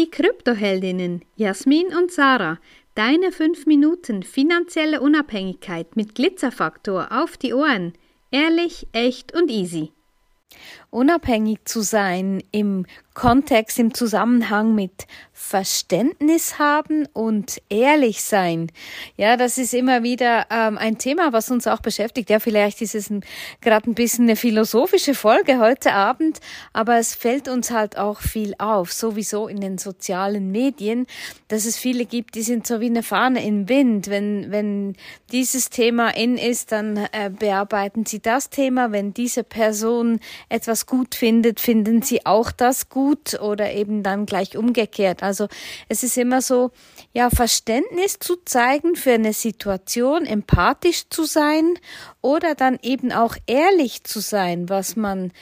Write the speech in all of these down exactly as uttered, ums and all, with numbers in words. die Kryptoheldinnen Jasmin und Sarah, deine fünf Minuten finanzielle Unabhängigkeit mit Glitzerfaktor auf die Ohren. Ehrlich, echt und easy. Unabhängig zu sein im Kontext, im Zusammenhang mit Verständnis haben und ehrlich sein. Ja, das ist immer wieder ähm, ein Thema, was uns auch beschäftigt. Ja, vielleicht ist es gerade ein bisschen eine philosophische Folge heute Abend, aber es fällt uns halt auch viel auf, sowieso in den sozialen Medien, dass es viele gibt, die sind so wie eine Fahne im Wind. Wenn, wenn dieses Thema in ist, dann äh, bearbeiten sie das Thema. Wenn diese Person etwas gut findet, finden sie auch das gut oder eben dann gleich umgekehrt. Also es ist immer so, ja, Verständnis zu zeigen für eine Situation, empathisch zu sein oder dann eben auch ehrlich zu sein, was man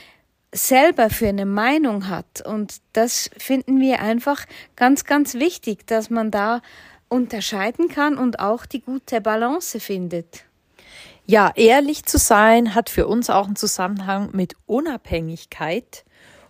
selber für eine Meinung hat. Und das finden wir einfach ganz, ganz wichtig, dass man da unterscheiden kann und auch die gute Balance findet. Ja, ehrlich zu sein hat für uns auch einen Zusammenhang mit Unabhängigkeit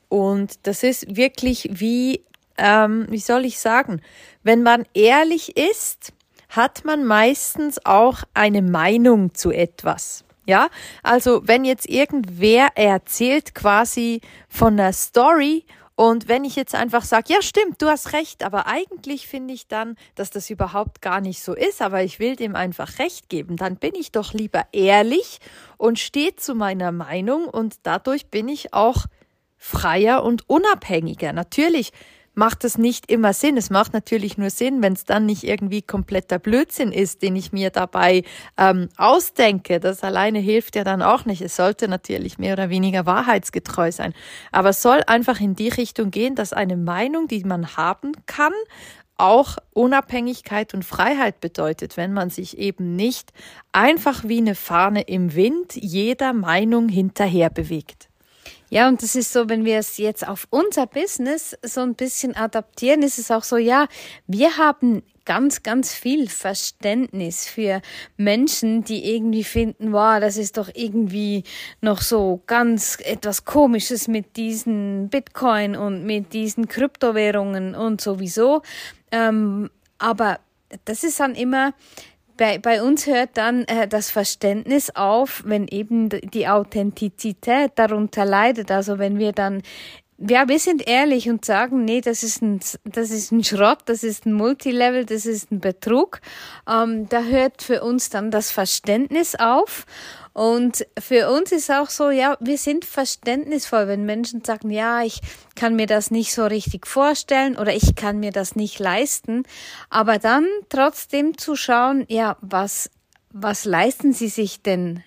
und das ist wirklich wie, ähm, wie soll ich sagen, wenn man ehrlich ist, hat man meistens auch eine Meinung zu etwas. Ja, also wenn jetzt irgendwer erzählt quasi von einer Story und wenn ich jetzt einfach sage, ja stimmt, du hast recht, aber eigentlich finde ich dann, dass das überhaupt gar nicht so ist, aber ich will dem einfach recht geben, dann bin ich doch lieber ehrlich und stehe zu meiner Meinung und dadurch bin ich auch freier und unabhängiger. Natürlich macht es nicht immer Sinn. Es macht natürlich nur Sinn, wenn es dann nicht irgendwie kompletter Blödsinn ist, den ich mir dabei ähm, ausdenke. Das alleine hilft ja dann auch nicht. Es sollte natürlich mehr oder weniger wahrheitsgetreu sein. Aber es soll einfach in die Richtung gehen, dass eine Meinung, die man haben kann, auch Unabhängigkeit und Freiheit bedeutet, wenn man sich eben nicht einfach wie eine Fahne im Wind jeder Meinung hinterher bewegt. Ja, und das ist so, wenn wir es jetzt auf unser Business so ein bisschen adaptieren, ist es auch so, ja, wir haben ganz, ganz viel Verständnis für Menschen, die irgendwie finden, wow, das ist doch irgendwie noch so ganz etwas Komisches mit diesen Bitcoin und mit diesen Kryptowährungen und sowieso. Ähm, aber das ist dann immer... Bei, bei uns hört dann äh, das Verständnis auf, wenn eben die Authentizität darunter leidet. Also wenn wir dann, ja, wir sind ehrlich und sagen, nee, das ist ein, das ist ein Schrott, das ist ein Multilevel, das ist ein Betrug. Ähm, da hört für uns dann das Verständnis auf. Und für uns ist auch so, ja, wir sind verständnisvoll, wenn Menschen sagen, ja, ich kann mir das nicht so richtig vorstellen oder ich kann mir das nicht leisten. Aber dann trotzdem zu schauen, ja, was, was leisten sie sich denn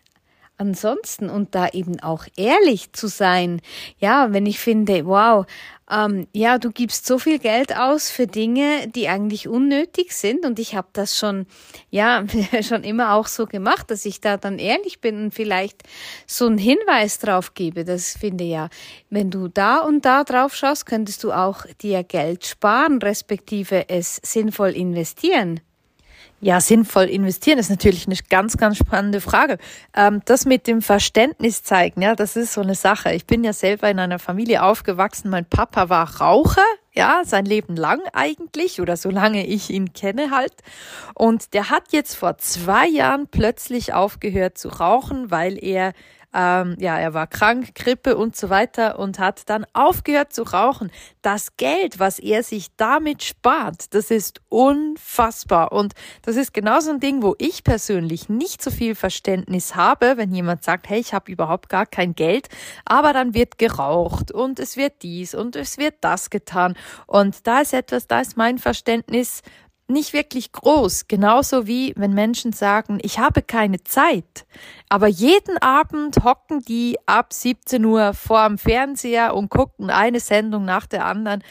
ansonsten und da eben auch ehrlich zu sein. Ja, wenn ich finde, wow, ähm, ja, du gibst so viel Geld aus für Dinge, die eigentlich unnötig sind und ich habe das schon, ja, schon immer auch so gemacht, dass ich da dann ehrlich bin und vielleicht so einen Hinweis drauf gebe, dass ich finde, ja, wenn du da und da drauf schaust, könntest du auch dir Geld sparen, respektive es sinnvoll investieren. Ja, sinnvoll investieren ist natürlich eine ganz, ganz spannende Frage. Ähm, das mit dem Verständnis zeigen, ja, das ist so eine Sache. Ich bin ja selber in einer Familie aufgewachsen. Mein Papa war Raucher, ja, sein Leben lang eigentlich oder solange ich ihn kenne halt. Und der hat jetzt vor zwei Jahren plötzlich aufgehört zu rauchen, weil er Ähm, ja, er war krank, Grippe und so weiter und hat dann aufgehört zu rauchen. Das Geld, was er sich damit spart, das ist unfassbar. Und das ist genau so ein Ding, wo ich persönlich nicht so viel Verständnis habe, wenn jemand sagt, hey, ich habe überhaupt gar kein Geld, aber dann wird geraucht und es wird dies und es wird das getan. Und da ist etwas, da ist mein Verständnis nicht wirklich groß, genauso wie wenn Menschen sagen, ich habe keine Zeit, aber jeden Abend hocken die ab siebzehn Uhr vor dem Fernseher und gucken eine Sendung nach der anderen.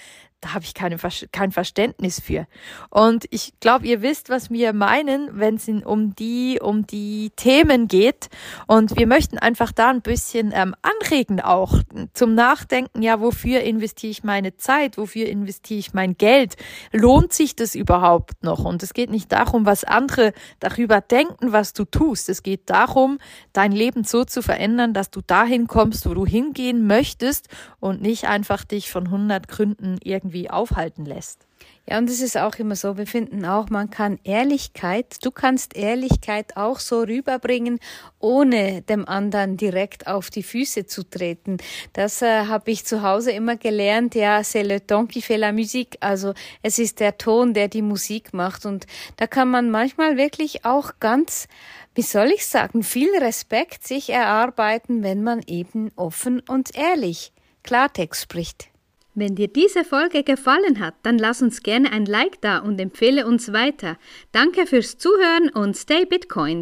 Da habe ich keine, kein Verständnis für. Und ich glaube, ihr wisst, was wir meinen, wenn es um die, um die Themen geht. Und wir möchten einfach da ein bisschen ähm, anregen auch zum Nachdenken. Ja, wofür investiere ich meine Zeit? Wofür investiere ich mein Geld? Lohnt sich das überhaupt noch? Und es geht nicht darum, was andere darüber denken, was du tust. Es geht darum, dein Leben so zu verändern, dass du dahin kommst, wo du hingehen möchtest und nicht einfach dich von hundert Gründen irgendwie irgendwie aufhalten lässt. Ja, und es ist auch immer so, wir finden auch, man kann Ehrlichkeit, du kannst Ehrlichkeit auch so rüberbringen, ohne dem anderen direkt auf die Füße zu treten. Das äh, habe ich zu Hause immer gelernt, ja, c'est le ton qui fait la musique, also es ist der Ton, der die Musik macht. Und da kann man manchmal wirklich auch ganz, wie soll ich sagen, viel Respekt sich erarbeiten, wenn man eben offen und ehrlich Klartext spricht. Wenn dir diese Folge gefallen hat, dann lass uns gerne ein Like da und empfehle uns weiter. Danke fürs Zuhören und stay Bitcoined!